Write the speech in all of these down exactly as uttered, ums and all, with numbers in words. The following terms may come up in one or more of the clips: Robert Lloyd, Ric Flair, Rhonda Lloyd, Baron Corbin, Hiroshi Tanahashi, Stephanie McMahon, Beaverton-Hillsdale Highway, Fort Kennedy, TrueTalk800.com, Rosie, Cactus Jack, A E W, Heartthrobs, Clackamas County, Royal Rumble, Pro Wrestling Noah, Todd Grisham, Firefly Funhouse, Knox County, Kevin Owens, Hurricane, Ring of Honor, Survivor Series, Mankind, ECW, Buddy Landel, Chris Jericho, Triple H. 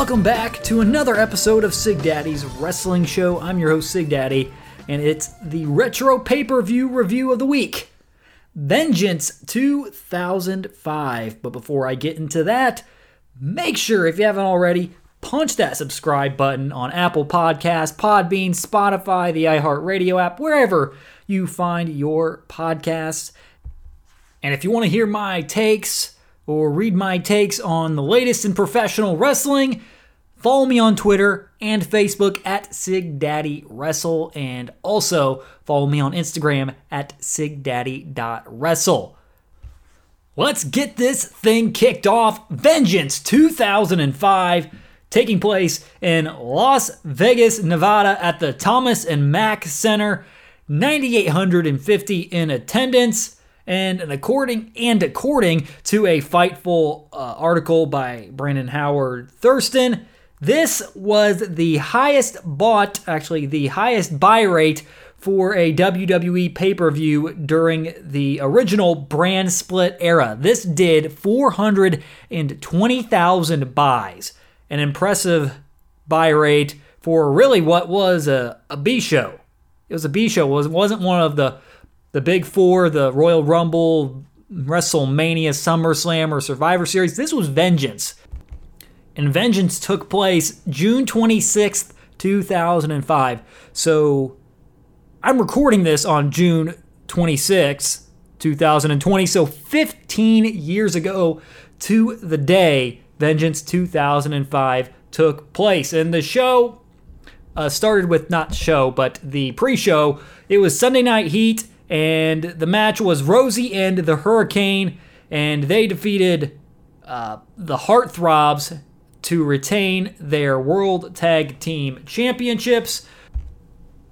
Welcome back to another episode of Sig Daddy's Wrestling Show. I'm your host, Sig Daddy, and it's the retro pay-per-view review of the week, Vengeance two thousand five. But before I get into that, make sure, if you haven't already, punch that subscribe button on Apple Podcasts, Podbean, Spotify, the iHeartRadio app, wherever you find your podcasts. And if you want to hear my takes or read my takes on the latest in professional wrestling, follow me on Twitter and Facebook at SigDaddyWrestle, and also follow me on Instagram at SigDaddy.Wrestle. Let's get this thing kicked off. Vengeance two thousand five, taking place in Las Vegas, Nevada at the Thomas and Mack Center. nine thousand eight hundred fifty in attendance. And according and according to a Fightful uh, article by Brandon Howard Thurston, this was the highest bought, actually the highest buy rate for a W W E pay-per-view during the original brand split era. This did four hundred twenty thousand buys, an impressive buy rate for really what was a, a B show. It was a B show. It wasn't one of the The Big Four, the Royal Rumble, WrestleMania, SummerSlam, or Survivor Series. This was Vengeance. And Vengeance took place June twenty-sixth, two thousand five. So I'm recording this on June twenty-sixth, two thousand twenty. So fifteen years ago to the day, Vengeance two thousand five took place. And the show uh, started with, not show, but the pre-show. It was Sunday Night Heat. And the match was Rosie and the Hurricane, and they defeated uh, the Heartthrobs to retain their World Tag Team Championships.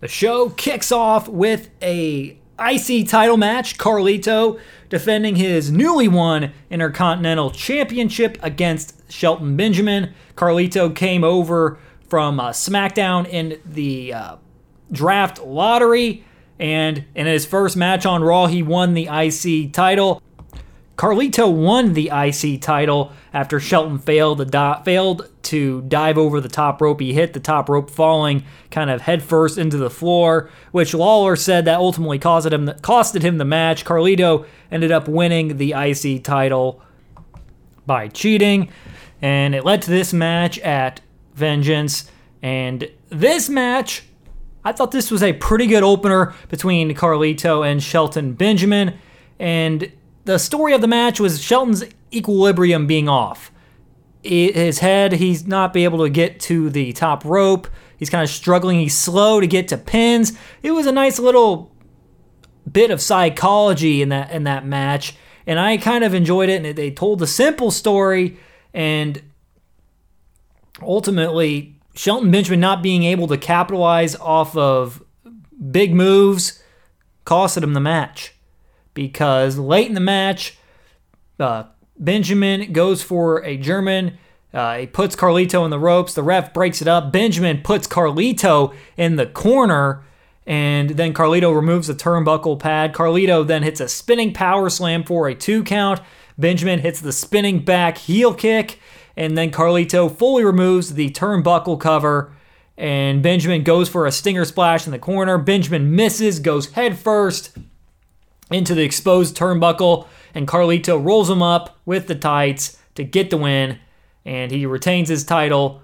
The show kicks off with a icy title match, Carlito defending his newly won Intercontinental Championship against Shelton Benjamin. Carlito came over from uh, SmackDown in the uh, draft lottery. And in his first match on Raw, he won the I C title. Carlito won the I C title after Shelton failed to, di- failed to dive over the top rope. He hit the top rope, falling kind of headfirst into the floor, which Lawler said that ultimately costed him the, costed him the match. Carlito ended up winning the I C title by cheating, and it led to this match at Vengeance. And this match, I thought this was a pretty good opener between Carlito and Shelton Benjamin, and the story of the match was Shelton's equilibrium being off. His head, he's not be able to get to the top rope. He's kind of struggling. He's slow to get to pins. It was a nice little bit of psychology in that in that match, and I kind of enjoyed it. And they told the simple story, and ultimately Shelton Benjamin not being able to capitalize off of big moves costed him the match, because late in the match, uh, Benjamin goes for a German. Uh, he puts Carlito in the ropes. The ref breaks it up. Benjamin puts Carlito in the corner, and then Carlito removes the turnbuckle pad. Carlito then hits a spinning power slam for a two count. Benjamin hits the spinning back heel kick. And then Carlito fully removes the turnbuckle cover, and Benjamin goes for a stinger splash in the corner. Benjamin misses, goes headfirst into the exposed turnbuckle, and Carlito rolls him up with the tights to get the win, and he retains his title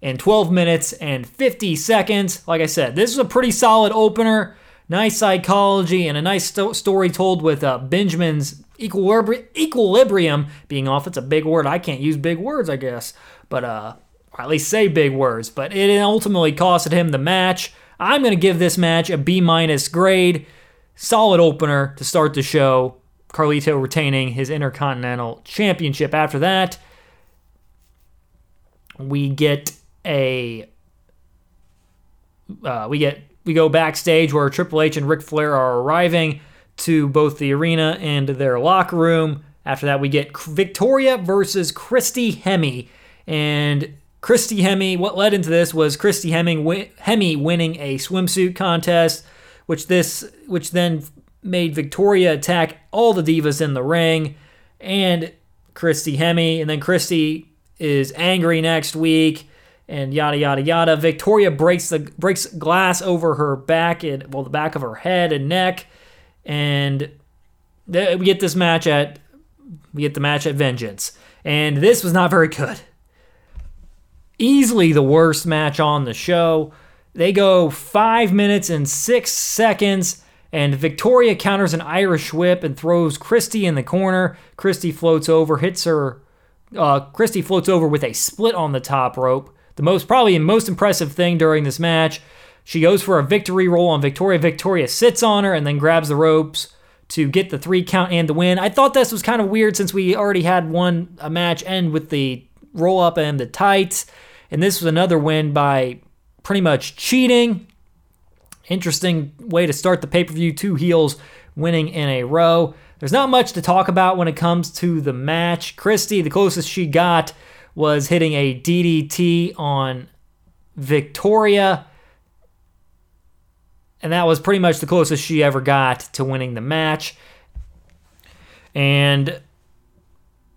in twelve minutes and fifty seconds. Like I said, this was a pretty solid opener. Nice psychology and a nice st- story told with uh, Benjamin's equilibri- equilibrium being off. It's a big word. I can't use big words, I guess, but uh, or at least say big words. But it ultimately costed him the match. I'm going to give this match a B-minus grade. Solid opener to start the show. Carlito retaining his Intercontinental Championship. After that, we get a... Uh, we get... We go backstage where Triple H and Ric Flair are arriving to both the arena and their locker room. After that, we get Victoria versus Christy Hemme. And Christy Hemme, what led into this was Christy Hemme, Hemme winning a swimsuit contest, which this, which then made Victoria attack all the divas in the ring and Christy Hemme. And then Christy is angry next week, and yada, yada, yada. Victoria breaks the breaks glass over her back, and well, the back of her head and neck, and th- we get this match at, we get the match at Vengeance. And this was not very good. Easily the worst match on the show. They go five minutes and six seconds, and Victoria counters an Irish whip and throws Christy in the corner. Christy floats over, hits her. Uh, Christy floats over with a split on the top rope. The most probably most impressive thing during this match. She goes for a victory roll on Victoria. Victoria sits on her and then grabs the ropes to get the three count and the win. I thought this was kind of weird since we already had one a match end with the roll up and the tights, and this was another win by pretty much cheating. Interesting way to start the pay-per-view, two heels winning in a row. There's not much to talk about when it comes to the match. Christy, the closest she got was hitting a D D T on Victoria, and that was pretty much the closest she ever got to winning the match. And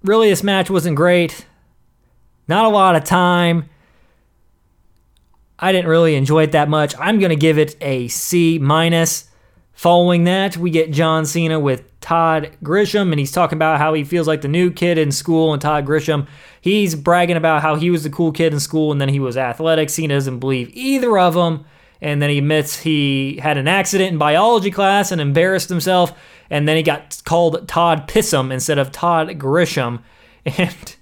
really, this match wasn't great. Not a lot of time. I didn't really enjoy it that much. I'm going to give it a C minus. Following that, we get John Cena with Todd Grisham, and he's talking about how he feels like the new kid in school, and Todd Grisham, he's bragging about how he was the cool kid in school, and then he was athletic. Cena doesn't believe either of them, and then he admits he had an accident in biology class and embarrassed himself, and then he got called Todd Pissum instead of Todd Grisham, and...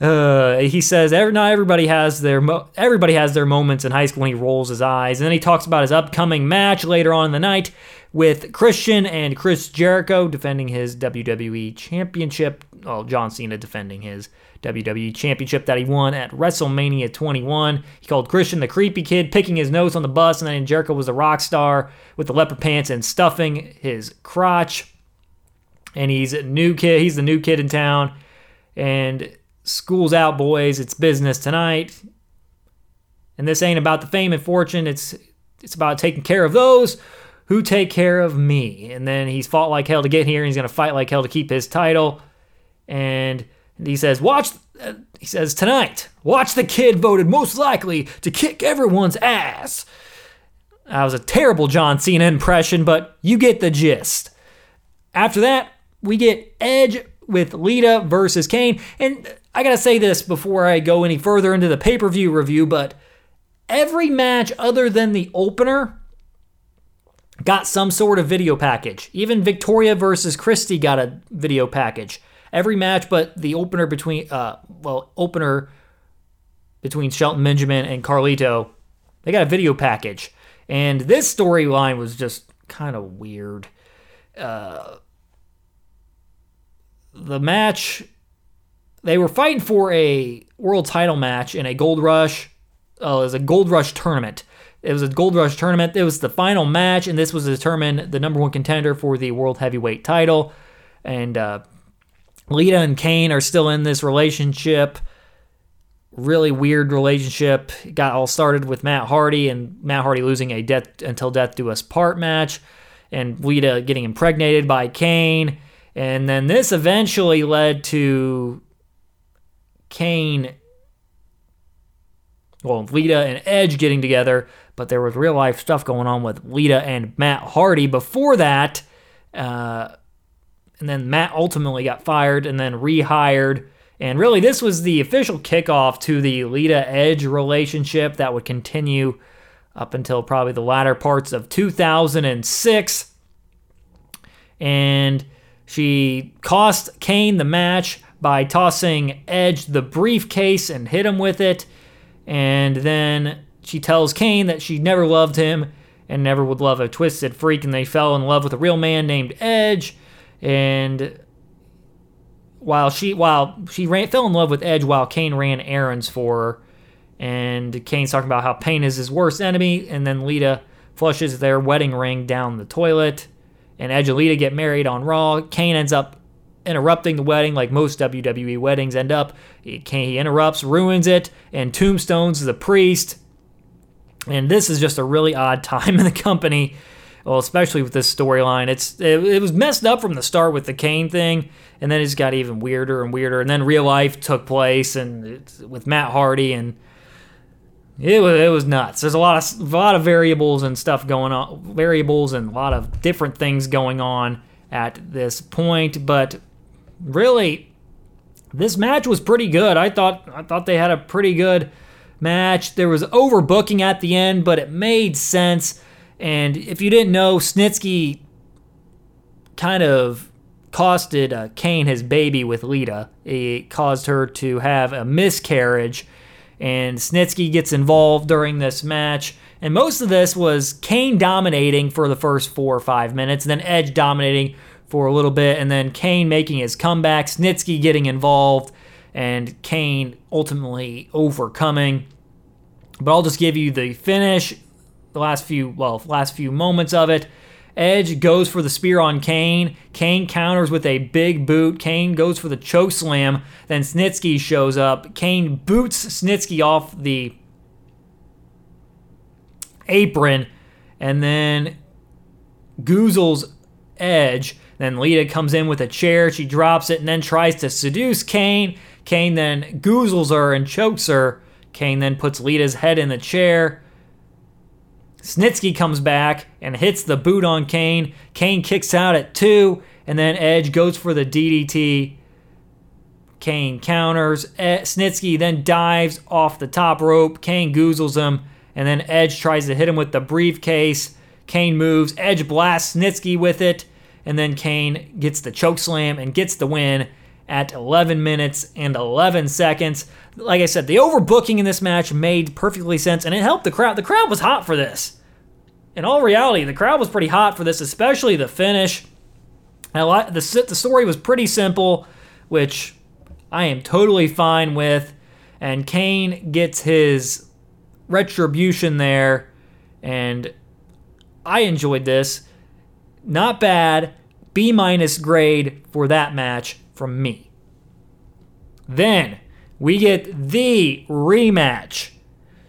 Uh, he says, every, not everybody has their mo- everybody has their moments in high school, and he rolls his eyes. And then he talks about his upcoming match later on in the night with Christian and Chris Jericho defending his W W E Championship. Well, John Cena defending his W W E Championship that he won at WrestleMania twenty-one. He called Christian the creepy kid, picking his nose on the bus, and then Jericho was the rock star with the leopard pants and stuffing his crotch. And he's a new kid. He's the new kid in town. And... school's out, boys. It's business tonight. And this ain't about the fame and fortune. It's it's about taking care of those who take care of me. And then he's fought like hell to get here, and he's going to fight like hell to keep his title. And he says, watch... Uh, he says, tonight, watch the kid voted most likely to kick everyone's ass. That was a terrible John Cena impression, but you get the gist. After that, we get Edge with Lita versus Kane. And I gotta say this before I go any further into the pay-per-view review, but every match other than the opener got some sort of video package. Even Victoria versus Christy got a video package. Every match but the opener between, uh, well, opener between Shelton Benjamin and Carlito, they got a video package. And this storyline was just kind of weird. Uh... The match, they were fighting for a world title match in a Gold Rush. Oh, it was a Gold Rush tournament. It was a Gold Rush tournament. It was the final match, and this was to determine the number one contender for the world heavyweight title. And uh, Lita and Kane are still in this relationship. Really weird relationship. It got all started with Matt Hardy, and Matt Hardy losing a death until death do us part match, and Lita getting impregnated by Kane. And then this eventually led to Kane, well, Lita and Edge getting together, but there was real life stuff going on with Lita and Matt Hardy before that. Uh, and then Matt ultimately got fired and then rehired. And really, this was the official kickoff to the Lita-Edge relationship that would continue up until probably the latter parts of two thousand six. And... she cost Kane the match by tossing Edge the briefcase and hit him with it. And then she tells Kane that she never loved him and never would love a twisted freak. And they fell in love with a real man named Edge. And while she while she ran, fell in love with Edge while Kane ran errands for her. And Kane's talking about how pain is his worst enemy. And then Lita flushes their wedding ring down the toilet. And Edge and Lita get married on Raw. Kane ends up interrupting the wedding like most W W E weddings end up. He, he interrupts, ruins it, and tombstones the priest. And this is just a really odd time in the company. well, especially with this storyline. It's it, it was messed up from the start with the Kane thing, and then it just got even weirder and weirder. And then real life took place, and it's with Matt Hardy, and it was it was nuts. There's a lot of a lot of variables and stuff going on, variables and a lot of different things going on at this point. But really, this match was pretty good. I thought I thought they had a pretty good match. There was overbooking at the end, but it made sense. And if you didn't know, Snitsky kind of costed uh, Kane his baby with Lita. It caused her to have a miscarriage, and Snitsky gets involved during this match. And most of this was Kane dominating for the first four or five minutes, and then Edge dominating for a little bit, and then Kane making his comeback, Snitsky getting involved, and Kane ultimately overcoming. But I'll just give you the finish. The last few, well, last few moments of it. Edge goes for the spear on Kane. Kane counters with a big boot. Kane goes for the choke slam. Then Snitsky shows up. Kane boots Snitsky off the apron, and then goozles Edge. Then Lita comes in with a chair. She drops it and then tries to seduce Kane. Kane then goozles her and chokes her. Kane then puts Lita's head in the chair. Snitsky comes back and hits the boot on Kane. Kane kicks out at two, and then Edge goes for the D D T. Kane counters. Ed- Snitsky then dives off the top rope. Kane goozles him, and then Edge tries to hit him with the briefcase. Kane moves. Edge blasts Snitsky with it, and then Kane gets the chokeslam and gets the win at eleven minutes and eleven seconds. Like I said, the overbooking in this match made perfectly sense, and it helped the crowd. The crowd was hot for this. In all reality, the crowd was pretty hot for this, especially the finish. And a lot, the, the story was pretty simple, which I am totally fine with. And Kane gets his retribution there, and I enjoyed this. Not bad. B-minus grade for that match from me. Then we get the rematch.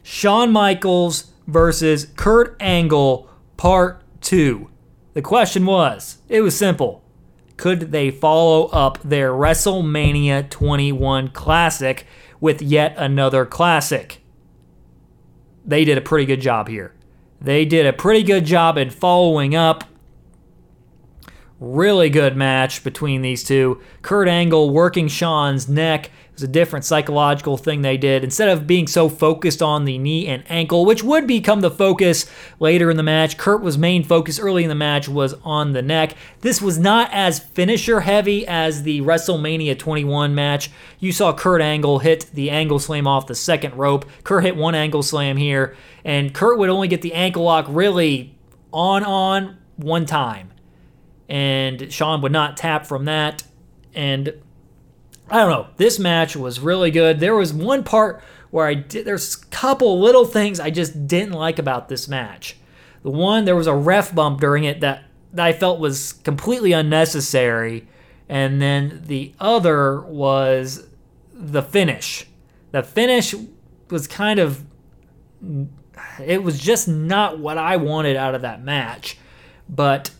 Shawn Michaels versus Kurt Angle part two. The question was, it was simple. Could they follow up their WrestleMania twenty-one classic with yet another classic? They did a pretty good job here. They did a pretty good job in following up. Really good match between these two. Kurt Angle working Shawn's neck. It was a different psychological thing they did. Instead of being so focused on the knee and ankle, which would become the focus later in the match, Kurt was main focus early in the match was on the neck. This was not as finisher heavy as the WrestleMania twenty-one match. You saw Kurt Angle hit the angle slam off the second rope. Kurt hit one angle slam here, and Kurt would only get the ankle lock really on on one time. And Shawn would not tap from that. And I don't know. This match was really good. There was one part where I did, there's a couple little things I just didn't like about this match. The one, there was a ref bump during it that, that I felt was completely unnecessary. And then the other was the finish. The finish was kind of, it was just not what I wanted out of that match. But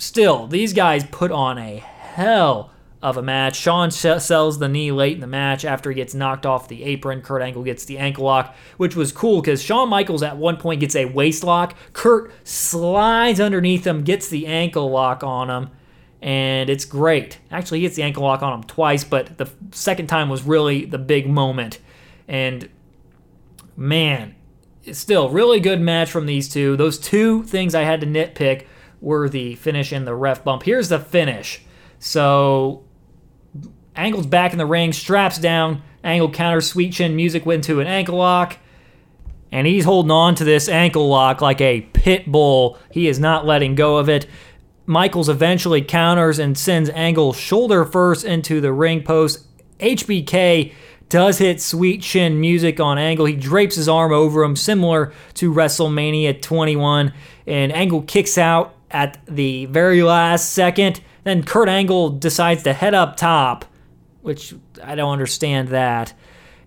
still, these guys put on a hell of a match. Shawn sells the knee late in the match after he gets knocked off the apron. Kurt Angle gets the ankle lock, which was cool because Shawn Michaels at one point gets a waist lock. Kurt slides underneath him, gets the ankle lock on him, and it's great. Actually, he gets the ankle lock on him twice, but the second time was really the big moment. And, man, it's still really good match from these two. Those two things I had to nitpick were the finish and the ref bump. Here's the finish. So Angle's back in the ring, straps down, Angle counters sweet chin music into an ankle lock, and he's holding on to this ankle lock like a pit bull. He is not letting go of it. Michaels eventually counters and sends Angle shoulder first into the ring post. H B K does hit sweet chin music on Angle. He drapes his arm over him, similar to WrestleMania twenty-one, and Angle kicks out at the very last second. Then Kurt Angle decides to head up top, which I don't understand that,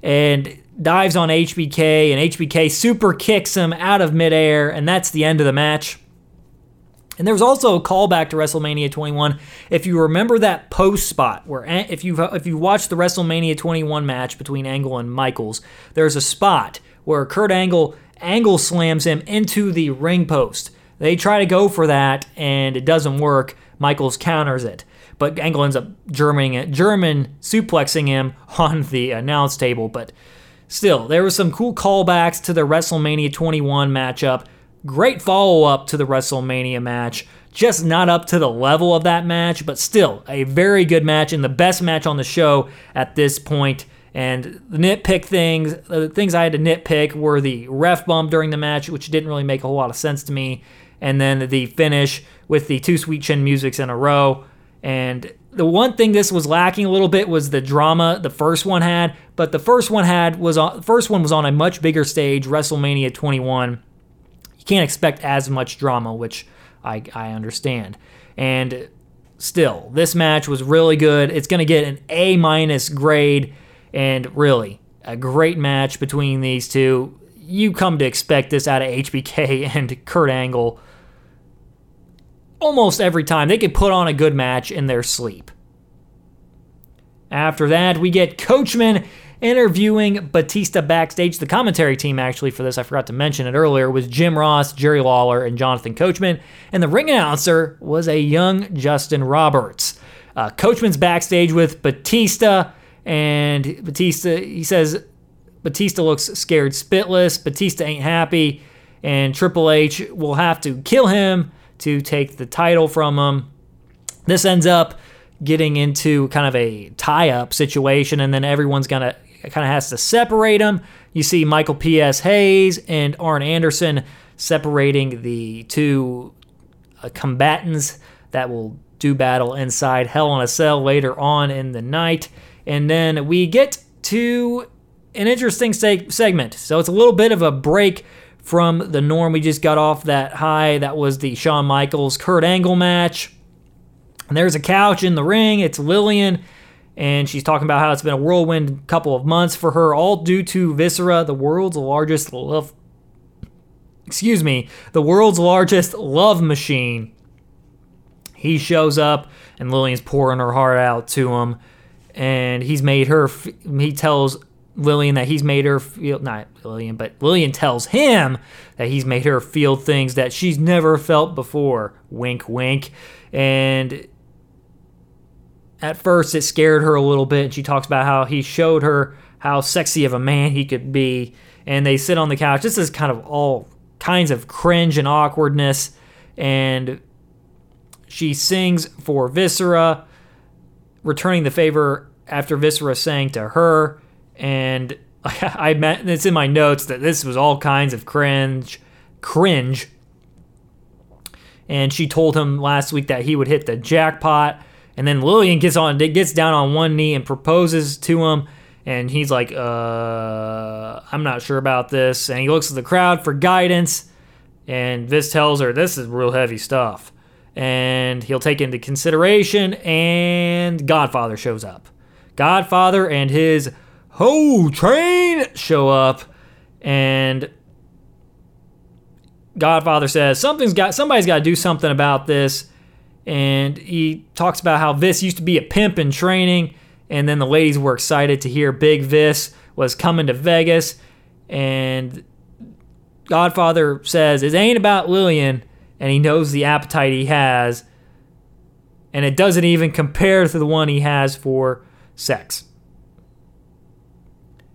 and dives on H B K, and H B K super kicks him out of midair, and that's the end of the match. And there was also a callback to WrestleMania twenty-one. If you remember that post spot, where if you if you watched the WrestleMania twenty-one match between Angle and Michaels, there's a spot where Kurt Angle, Angle slams him into the ring post. They try to go for that, and it doesn't work. Michaels counters it. But Angle ends up German, German suplexing him on the announce table. But still, there was some cool callbacks to the WrestleMania twenty-one matchup. Great follow-up to the WrestleMania match. Just not up to the level of that match, but still a very good match and the best match on the show at this point. And the nitpick things, the things I had to nitpick were the ref bump during the match, which didn't really make a whole lot of sense to me, and then the finish with the two Sweet Chin musics in a row. And the one thing this was lacking a little bit was the drama the first one had, but the first one had was on, the first one was on a much bigger stage, WrestleMania twenty-one. You can't expect as much drama, which I, I understand. And still, this match was really good. It's going to get an A minus grade. And really, a great match between these two. You come to expect this out of H B K and Kurt Angle almost every time. They could put on a good match in their sleep. After that, we get Coachman interviewing Batista backstage. The commentary team, actually, for this, I forgot to mention it earlier, was Jim Ross, Jerry Lawler, and Jonathan Coachman. And the ring announcer was a young Justin Roberts. Uh, Coachman's backstage with Batista. And Batista, he says, Batista looks scared spitless. Batista ain't happy. And Triple H will have to kill him to take the title from him. This ends up getting into kind of a tie-up situation. And then everyone's going to kind of has to separate them. You see Michael P S. Hayes and Arn Anderson separating the two uh, combatants that will do battle inside Hell in a Cell later on in the night. And then we get to an interesting seg- segment. So it's a little bit of a break from the norm. We just got off that high. That was the Shawn Michaels Kurt Angle match. And there's a couch in the ring. It's Lillian. And she's talking about how it's been a whirlwind couple of months for her, all due to Viscera, the world's largest love... Excuse me. The world's largest love machine. He shows up, and Lillian's pouring her heart out to him. And he's made her, he tells Lillian that he's made her feel, not Lillian, but Lillian tells him that he's made her feel things that she's never felt before. Wink, wink. And at first it scared her a little bit. And she talks about how he showed her how sexy of a man he could be. And they sit on the couch. This is kind of all kinds of cringe and awkwardness. And she sings for Viscera, returning the favor after Viscera sang to her, and I, I meant, it's in my notes that this was all kinds of cringe, cringe. And she told him last week that he would hit the jackpot, and then Lillian gets on, gets down on one knee and proposes to him, and he's like, "Uh, I'm not sure about this," and he looks at the crowd for guidance, and Vis tells her this is real heavy stuff. And he'll take into consideration, and Godfather shows up. Godfather and his Ho Train show up, and Godfather says, something's got, somebody's got to do something about this, and he talks about how Vis used to be a pimp in training, and then the ladies were excited to hear Big Vis was coming to Vegas, and Godfather says, it ain't about Lillian, and he knows the appetite he has, and it doesn't even compare to the one he has for sex.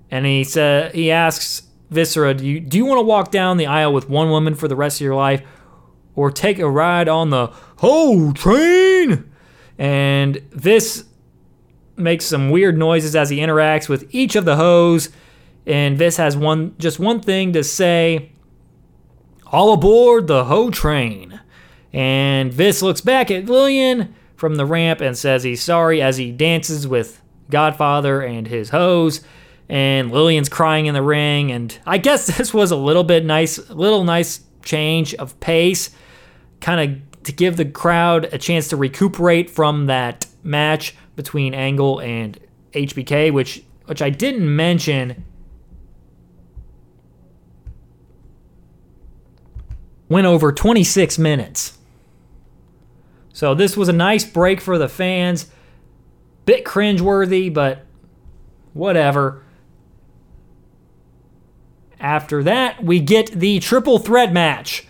And he said, he asks Viscera, do you, do you want to walk down the aisle with one woman for the rest of your life, or take a ride on the Ho Train? And Vis makes some weird noises as he interacts with each of the hoes, and Vis has one just one thing to say: all aboard the Ho Train. And Vis looks back at Lillian from the ramp and says he's sorry as he dances with Godfather and his hoes. And Lillian's crying in the ring. And I guess this was a little bit nice, little nice change of pace, kind of to give the crowd a chance to recuperate from that match between Angle and H B K, which which I didn't mention. Went over twenty-six minutes. So this was a nice break for the fans. Bit cringeworthy, but whatever. After that, we get the triple threat match.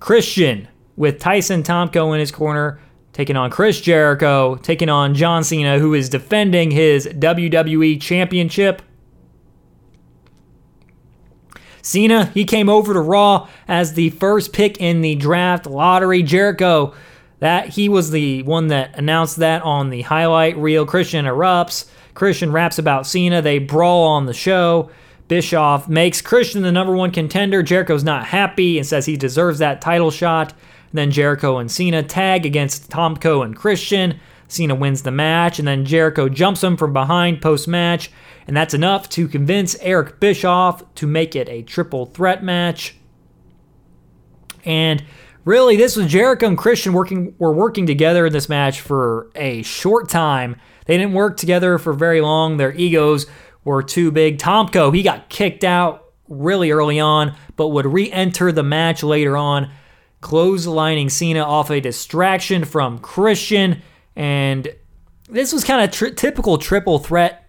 Christian with Tyson Tomko in his corner, taking on Chris Jericho, taking on John Cena, who is defending his W W E Championship. Cena, he came over to Raw as the first pick in the draft lottery. Jericho, that he was the one that announced that on the highlight reel. Christian erupts. Christian raps about Cena. They brawl on the show. Bischoff makes Christian the number one contender. Jericho's not happy and says he deserves that title shot. And then Jericho and Cena tag against Tomko and Christian. Cena wins the match, and then Jericho jumps him from behind post-match, and that's enough to convince Eric Bischoff to make it a triple threat match. And really, this was Jericho and Christian working were working together in this match for a short time. They didn't work together for very long. Their egos were too big. Tomko, he got kicked out really early on, but would re-enter the match later on, clotheslining Cena off a distraction from Christian. And this was kind of tri- typical triple threat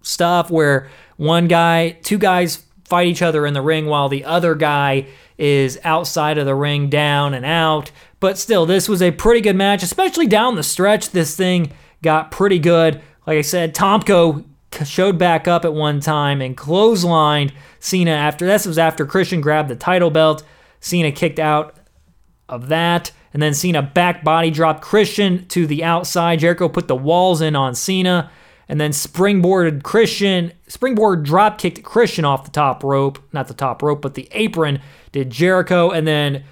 stuff where one guy, two guys fight each other in the ring while the other guy is outside of the ring, down and out. But still, this was a pretty good match, especially down the stretch. This thing got pretty good. Like I said, Tomko showed back up at one time and clotheslined Cena after. This was after Christian grabbed the title belt. Cena kicked out of that. And then Cena back body dropped Christian to the outside. Jericho put the walls in on Cena. And then springboarded Christian. Springboard drop kicked Christian off the top rope. Not the top rope, but the apron did Jericho. And then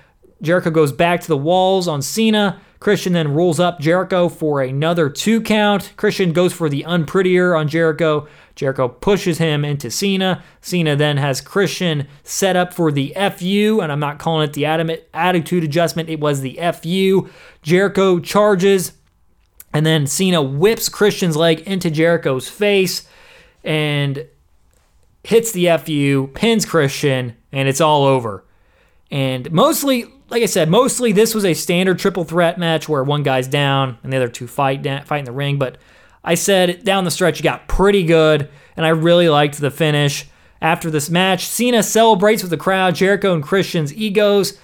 Jericho goes back to the walls on Cena. Christian then rolls up Jericho for another two count. Christian goes for the unprettier on Jericho. Jericho pushes him into Cena. Cena then has Christian set up for the F U, and I'm not calling it the attitude adjustment. It was the F U. Jericho charges, and then Cena whips Christian's leg into Jericho's face and hits the F U, pins Christian, and it's all over. And mostly, like I said, mostly this was a standard triple threat match where one guy's down and the other two fight, fight in the ring, but I said down the stretch it got pretty good, and I really liked the finish. After this match, Cena celebrates with the crowd. Jericho and Christian's egos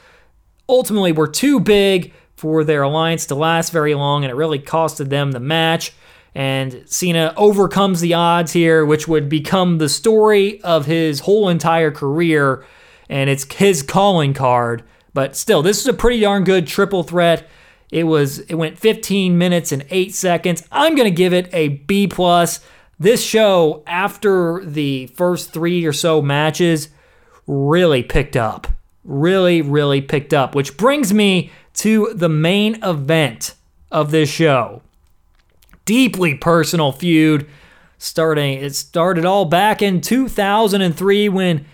ultimately were too big for their alliance to last very long, and it really costed them the match. And Cena overcomes the odds here, which would become the story of his whole entire career, and it's his calling card. But still, this is a pretty darn good triple threat. It was. It went fifteen minutes and eight seconds. I'm going to give it a B plus. This show, after the first three or so matches, really picked up. Really, really picked up. Which brings me to the main event of this show. Deeply personal feud. Starting. It started all back in two thousand three when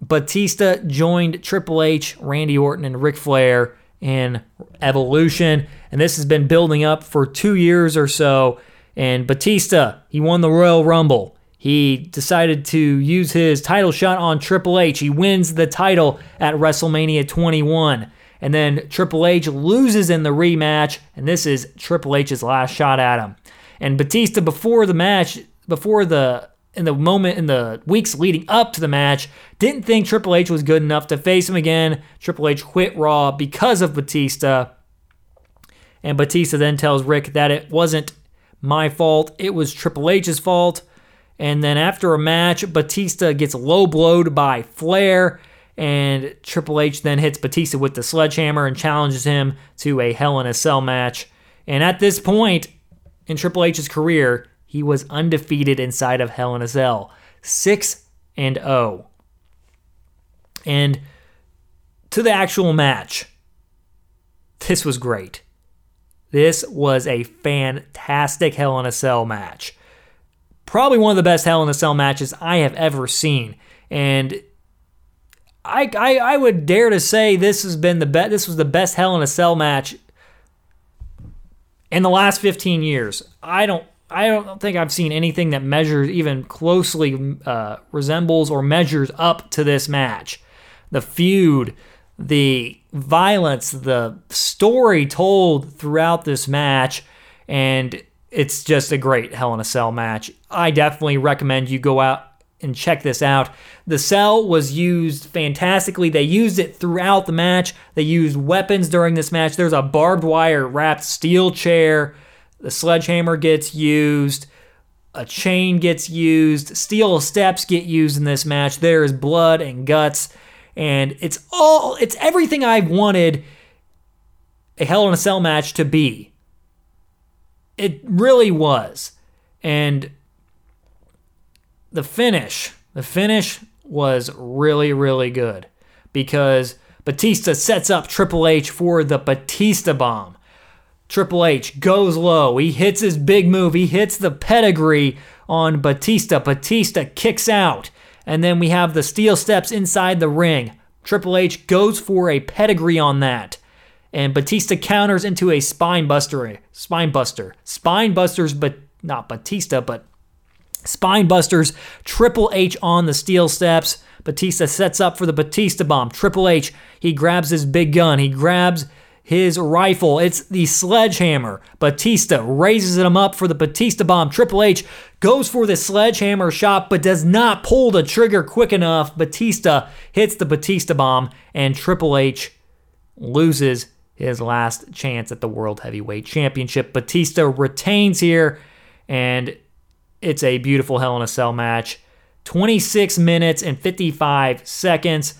Batista joined Triple H, Randy Orton, and Ric Flair in Evolution, and this has been building up for two years or so. And Batista, he won the Royal Rumble. He decided to use his title shot on Triple H. He wins the title at WrestleMania twenty-one, and then Triple H loses in the rematch, and this is Triple H's last shot at him. And Batista, before the match, before the in the moment in the weeks leading up to the match, didn't think Triple H was good enough to face him again. Triple H quit Raw because of Batista. And Batista then tells Rick that it wasn't my fault, it was Triple H's fault. And then after a match, Batista gets low-blowed by Flair, and Triple H then hits Batista with the sledgehammer and challenges him to a Hell in a Cell match. And at this point in Triple H's career, he was undefeated inside of Hell in a Cell, six and oh. And to the actual match, this was great. This was a fantastic Hell in a Cell match. Probably one of the best Hell in a Cell matches I have ever seen. And I I, I would dare to say this has been the be- this was the best Hell in a Cell match in the last fifteen years. I don't I don't think I've seen anything that measures even closely uh, resembles or measures up to this match. The feud, the violence, the story told throughout this match, and it's just a great Hell in a Cell match. I definitely recommend you go out and check this out. The cell was used fantastically. They used it throughout the match. They used weapons during this match. There's a barbed wire wrapped steel chair. The sledgehammer gets used. A chain gets used. Steel steps get used in this match. There is blood and guts. And it's all, it's everything I've wanted a Hell in a Cell match to be. It really was. And the finish, the finish was really, really good, because Batista sets up Triple H for the Batista Bomb. Triple H goes low. He hits his big move. He hits the pedigree on Batista. Batista kicks out. And then we have the steel steps inside the ring. Triple H goes for a pedigree on that. And Batista counters into a spinebuster. Spinebuster. Spinebuster's, but not Batista, but Spinebusters Triple H on the steel steps. Batista sets up for the Batista Bomb. Triple H, he grabs his big gun. He grabs his rifle. It's the sledgehammer. Batista raises him up for the Batista Bomb. Triple H goes for the sledgehammer shot, but does not pull the trigger quick enough. Batista hits the Batista Bomb, and Triple H loses his last chance at the World Heavyweight Championship. Batista retains here, and it's a beautiful Hell in a Cell match. twenty-six minutes and fifty-five seconds.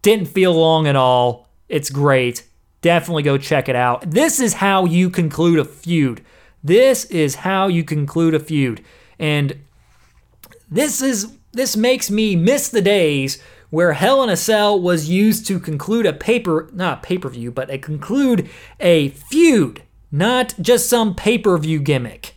Didn't feel long at all. It's great. Definitely go check it out. This is how you conclude a feud. This is how you conclude a feud. And this is this makes me miss the days where Hell in a Cell was used to conclude a paper, not pay-per-view, but a conclude a feud, not just some pay-per-view gimmick.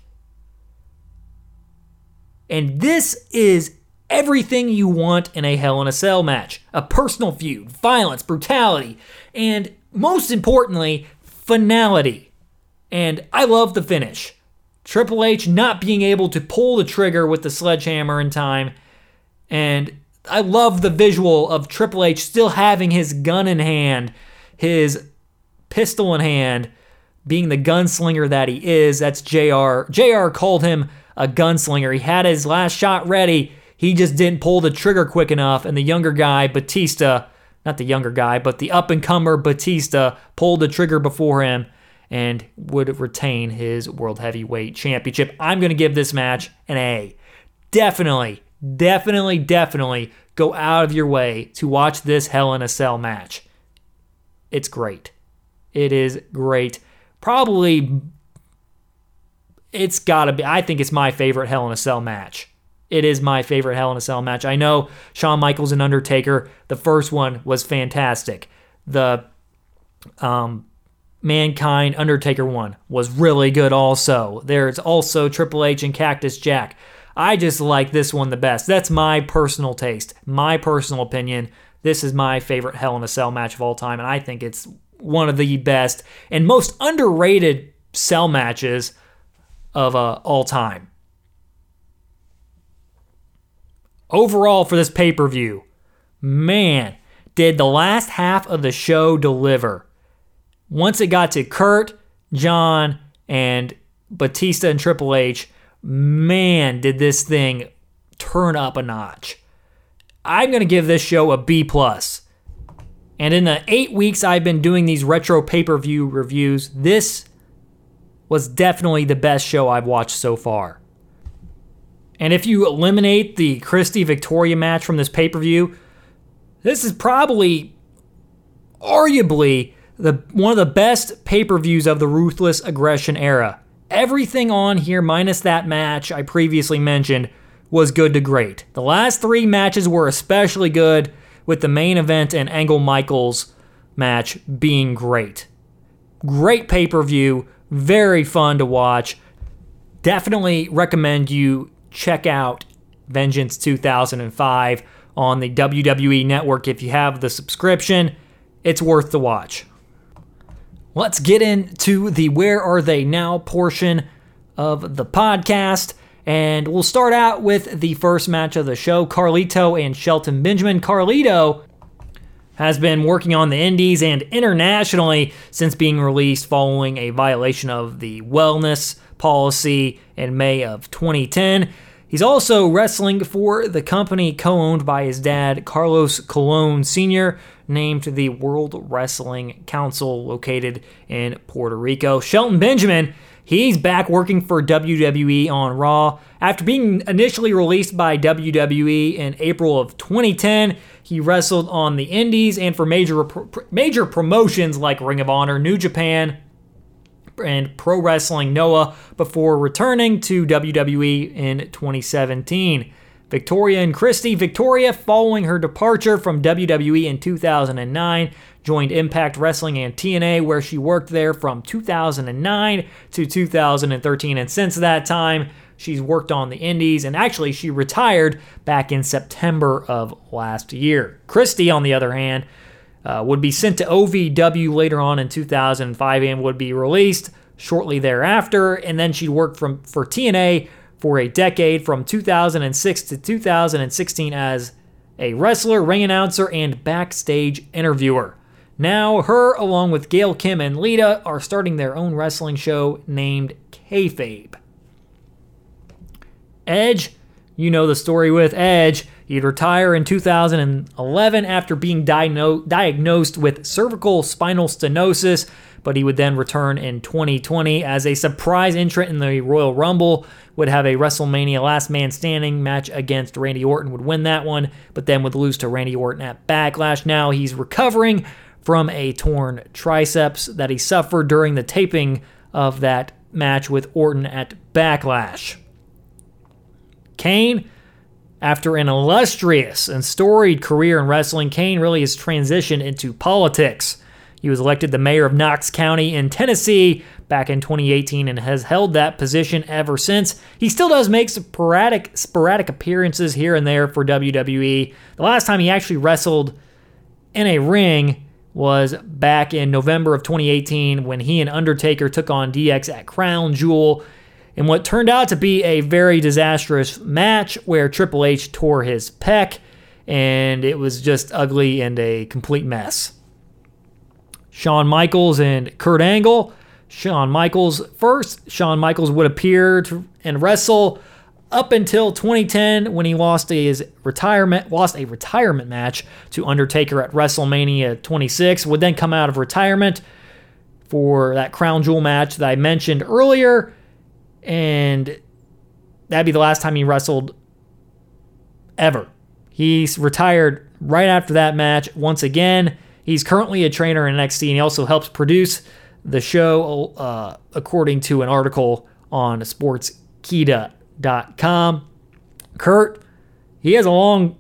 And this is everything you want in a Hell in a Cell match. A personal feud, violence, brutality, and most importantly, finality. And I love the finish. Triple H not being able to pull the trigger with the sledgehammer in time. And I love the visual of Triple H still having his gun in hand, his pistol in hand, being the gunslinger that he is. That's J R. J R called him a gunslinger. He had his last shot ready. He just didn't pull the trigger quick enough. And the younger guy, Batista, not the younger guy, but the up-and-comer Batista pulled the trigger before him and would retain his World Heavyweight Championship. I'm going to give this match an A. Definitely, definitely, definitely go out of your way to watch this Hell in a Cell match. It's great. It is great. Probably... It's got to be, I think it's my favorite Hell in a Cell match. It is my favorite Hell in a Cell match. I know Shawn Michaels and Undertaker, the first one was fantastic. The um, Mankind Undertaker one was really good also. There's also Triple H and Cactus Jack. I just like this one the best. That's my personal taste, my personal opinion. This is my favorite Hell in a Cell match of all time, and I think it's one of the best and most underrated Cell matches of uh, all time. Overall for this pay-per-view, man, did the last half of the show deliver. Once it got to Kurt, John, and Batista and Triple H, man, did this thing turn up a notch. I'm going to give this show a B plus. And in the eight weeks I've been doing these retro pay-per-view reviews, this was definitely the best show I've watched so far. And if you eliminate the Christy Victoria match from this pay-per-view, this is probably, arguably, the one of the best pay-per-views of the Ruthless Aggression era. Everything on here, minus that match I previously mentioned, was good to great. The last three matches were especially good, with the main event and Angle Michaels match being great. Great pay-per-view. Very fun to watch. Definitely recommend you check out Vengeance two thousand five on the W W E Network if you have the subscription. It's worth the watch. Let's get into the Where Are They Now portion of the podcast. And we'll start out with the first match of the show, Carlito and Shelton Benjamin. Carlito has been working on the indies and internationally since being released following a violation of the wellness policy in May of twenty ten. He's also wrestling for the company co-owned by his dad, Carlos Colon Senior, named the World Wrestling Council, located in Puerto Rico. Shelton Benjamin, he's back working for W W E on Raw. After being initially released by W W E in April of twenty ten, he wrestled on the indies and for major major promotions like Ring of Honor, New Japan, and Pro Wrestling Noah before returning to W W E in twenty seventeen. Victoria and Christy. Victoria, following her departure from W W E in two thousand nine, joined Impact Wrestling and T N A, where she worked there from two thousand nine to two thousand thirteen. And since that time, she's worked on the indies, and actually she retired back in September of last year. Christy, on the other hand, Uh, would be sent to O V W later on in two thousand five and would be released shortly thereafter. And then she worked from, for T N A for a decade from two thousand six to two thousand sixteen as a wrestler, ring announcer, and backstage interviewer. Now her, along with Gail Kim and Lita, are starting their own wrestling show named Kayfabe. Edge, you know the story with Edge. He'd retire in two thousand eleven after being diagno- diagnosed with cervical spinal stenosis, but he would then return in twenty twenty as a surprise entrant in the Royal Rumble, would have a WrestleMania Last Man Standing match against Randy Orton, would win that one, but then would lose to Randy Orton at Backlash. Now he's recovering from a torn triceps that he suffered during the taping of that match with Orton at Backlash. Kane. After an illustrious and storied career in wrestling, Kane really has transitioned into politics. He was elected the mayor of Knox County in Tennessee back in twenty eighteen and has held that position ever since. He still does make sporadic, sporadic appearances here and there for W W E. The last time he actually wrestled in a ring was back in November of twenty eighteen when he and Undertaker took on D X at Crown Jewel, in what turned out to be a very disastrous match where Triple H tore his pec, and it was just ugly and a complete mess. Shawn Michaels and Kurt Angle. Shawn Michaels first. Shawn Michaels would appear to, and wrestle up until twenty ten when he lost his retirement lost a retirement match to Undertaker at WrestleMania twenty-six, would then come out of retirement for that Crown Jewel match that I mentioned earlier, and that'd be the last time he wrestled ever. He's retired right after that match. Once again, he's currently a trainer in N X T, and he also helps produce the show, uh, according to an article on sports keda dot com. Kurt, he has a long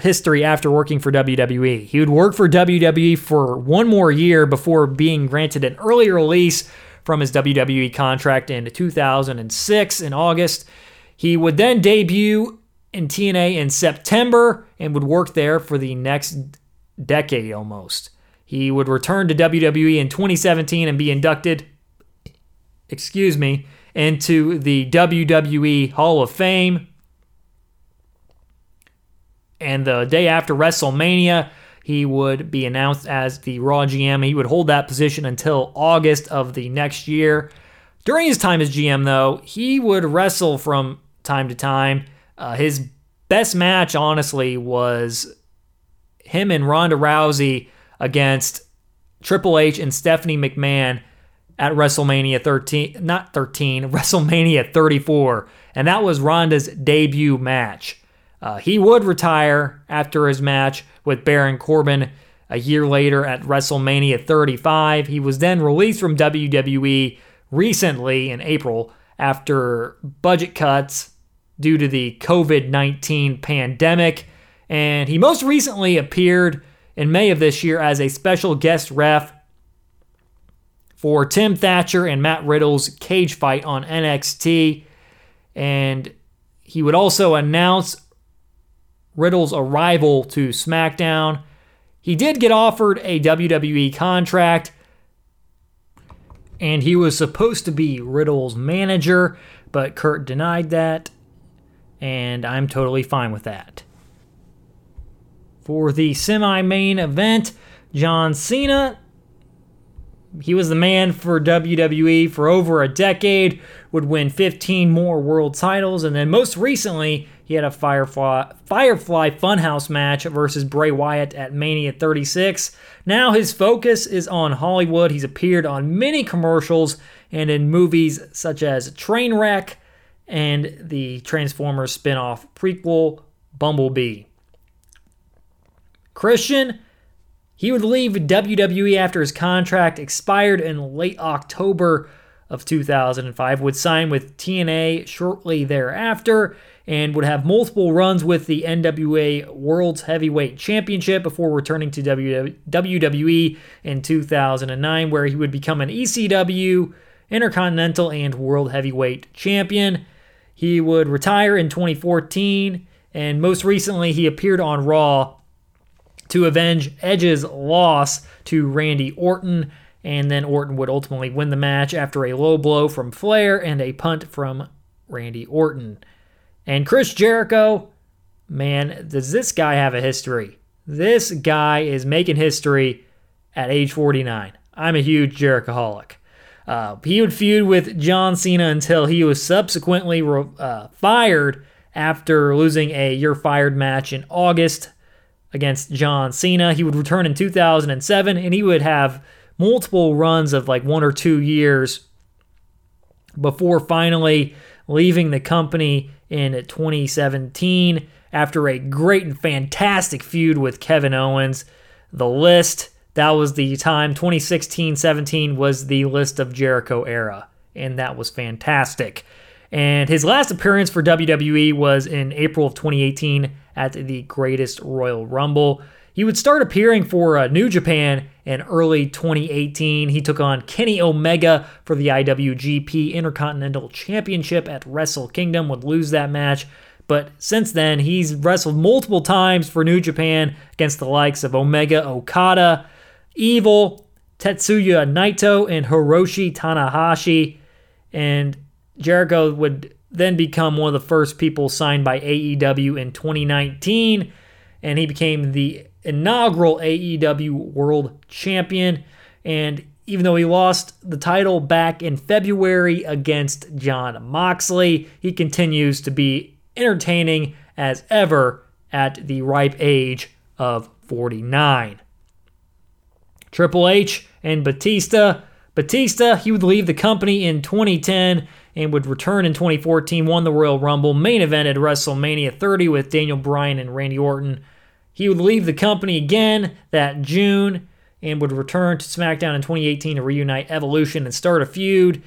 history after working for W W E. He would work for W W E for one more year before being granted an early release from his W W E contract in two thousand six in August. He would then debut in T N A in September and would work there for the next decade almost. He would return to W W E in twenty seventeen and be inducted, excuse me, into the W W E Hall of Fame. And the day after WrestleMania, he would be announced as the Raw G M. He would hold that position until August of the next year. During his time as G M, though, he would wrestle from time to time. Uh, his best match, honestly, was him and Ronda Rousey against Triple H and Stephanie McMahon at WrestleMania thirteen, not thirteen, WrestleMania thirty-four. And that was Ronda's debut match. Uh, he would retire after his match with Baron Corbin a year later at WrestleMania thirty-five. He was then released from W W E recently in April after budget cuts due to the covid nineteen pandemic. And he most recently appeared in May of this year as a special guest ref for Tim Thatcher and Matt Riddle's cage fight on N X T. And he would also announce Riddle's arrival to SmackDown. He did get offered a W W E contract, and he was supposed to be Riddle's manager, but Kurt denied that, and I'm totally fine with that. For the semi-main event, John Cena, he was the man for W W E for over a decade, would win fifteen more world titles, and then most recently, he had a Firefly, Firefly Funhouse match versus Bray Wyatt at Mania thirty-six. Now his focus is on Hollywood. He's appeared on many commercials and in movies such as Trainwreck and the Transformers spin-off prequel, Bumblebee. Christian, he would leave W W E after his contract expired in late October of two thousand five, would sign with T N A shortly thereafter, and would have multiple runs with the N W A World's Heavyweight Championship before returning to W W E in two thousand nine, where he would become an E C W, Intercontinental, and World Heavyweight Champion. He would retire in twenty fourteen, and most recently he appeared on Raw to avenge Edge's loss to Randy Orton, and then Orton would ultimately win the match after a low blow from Flair and a punt from Randy Orton. And Chris Jericho, man, does this guy have a history? This guy is making history at age forty-nine. I'm a huge Jerichoholic. Uh, he would feud with John Cena until he was subsequently re- uh, fired after losing a You're Fired match in August against John Cena. He would return in two thousand seven, and he would have multiple runs of like one or two years before finally leaving the company in twenty seventeen after a great and fantastic feud with Kevin Owens. The list, that was the time, twenty sixteen seventeen was the list of Jericho era, and that was fantastic. And his last appearance for W W E was in April of twenty eighteen at the Greatest Royal Rumble. He would start appearing for uh, New Japan in early twenty eighteen. He took on Kenny Omega for the I W G P Intercontinental Championship at Wrestle Kingdom, would lose that match. But since then, he's wrestled multiple times for New Japan against the likes of Omega, Okada, Evil, Tetsuya Naito, and Hiroshi Tanahashi. And Jericho would then become one of the first people signed by A E W in twenty nineteen, and he became the inaugural A E W World Champion. And even though he lost the title back in February against John Moxley, he continues to be entertaining as ever at the ripe age of forty-nine. Triple H and Batista. Batista, he would leave the company in twenty ten and would return in twenty fourteen, won the Royal Rumble, main event at WrestleMania thirty with Daniel Bryan and Randy Orton. He would leave the company again that June and would return to SmackDown in twenty eighteen to reunite Evolution and start a feud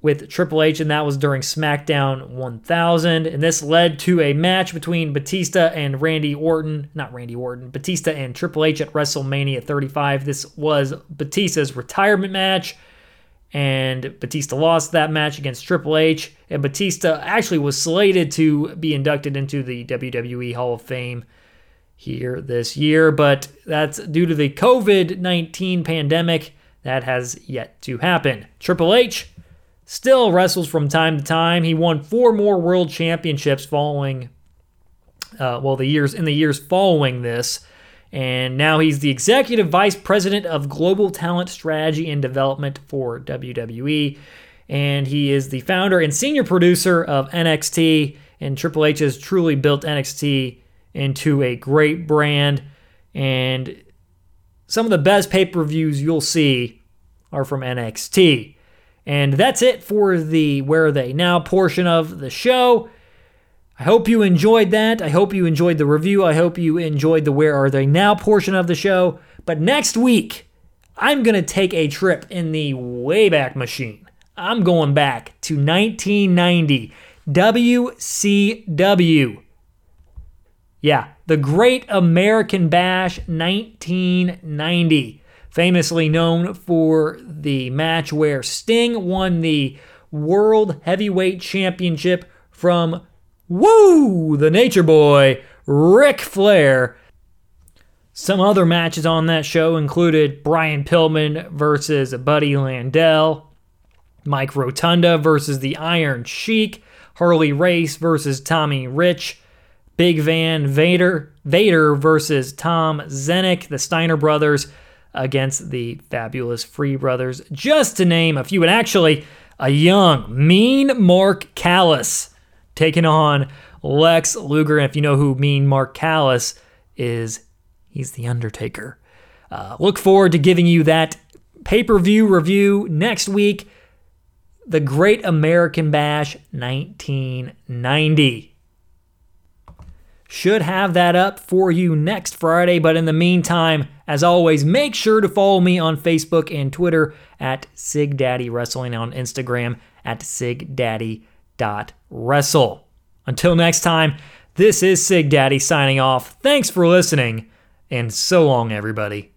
with Triple H, and that was during SmackDown one thousand. And this led to a match between Batista and Randy Orton, not Randy Orton, Batista and Triple H at WrestleMania thirty-five. This was Batista's retirement match, and Batista lost that match against Triple H, and Batista actually was slated to be inducted into the W W E Hall of Fame here this year, but that's due to the covid nineteen pandemic. That has yet to happen. Triple H still wrestles from time to time. He won four more world championships following, uh, well, the years in the years following this, and now he's the Executive Vice President of Global Talent Strategy and Development for W W E. And he is the founder and senior producer of N X T. And Triple H has truly built N X T into a great brand. And some of the best pay-per-views you'll see are from N X T. And that's it for the Where Are They Now portion of the show. I hope you enjoyed that. I hope you enjoyed the review. I hope you enjoyed the Where Are They Now portion of the show. But next week, I'm going to take a trip in the Wayback Machine. I'm going back to nineteen ninety. W C W. Yeah, the Great American Bash nineteen ninety. Famously known for the match where Sting won the World Heavyweight Championship from Woo! The Nature Boy, Ric Flair. Some other matches on that show included Brian Pillman versus Buddy Landel, Mike Rotunda versus the Iron Sheik, Harley Race versus Tommy Rich, Big Van Vader, Vader versus Tom Zennick, the Steiner brothers against the Fabulous Free Brothers, just to name a few. And actually, a young, mean Mark Callis taking on Lex Luger. And if you know who mean Mark Callis is, he's the Undertaker. Uh, look forward to giving you that pay-per-view review next week. The Great American Bash nineteen ninety. Should have that up for you next Friday. But in the meantime, as always, make sure to follow me on Facebook and Twitter at Sig Daddy Wrestling, on Instagram at sig daddy dot wrestle. Until next time, this is Sig Daddy signing off. Thanks for listening, and so long, everybody.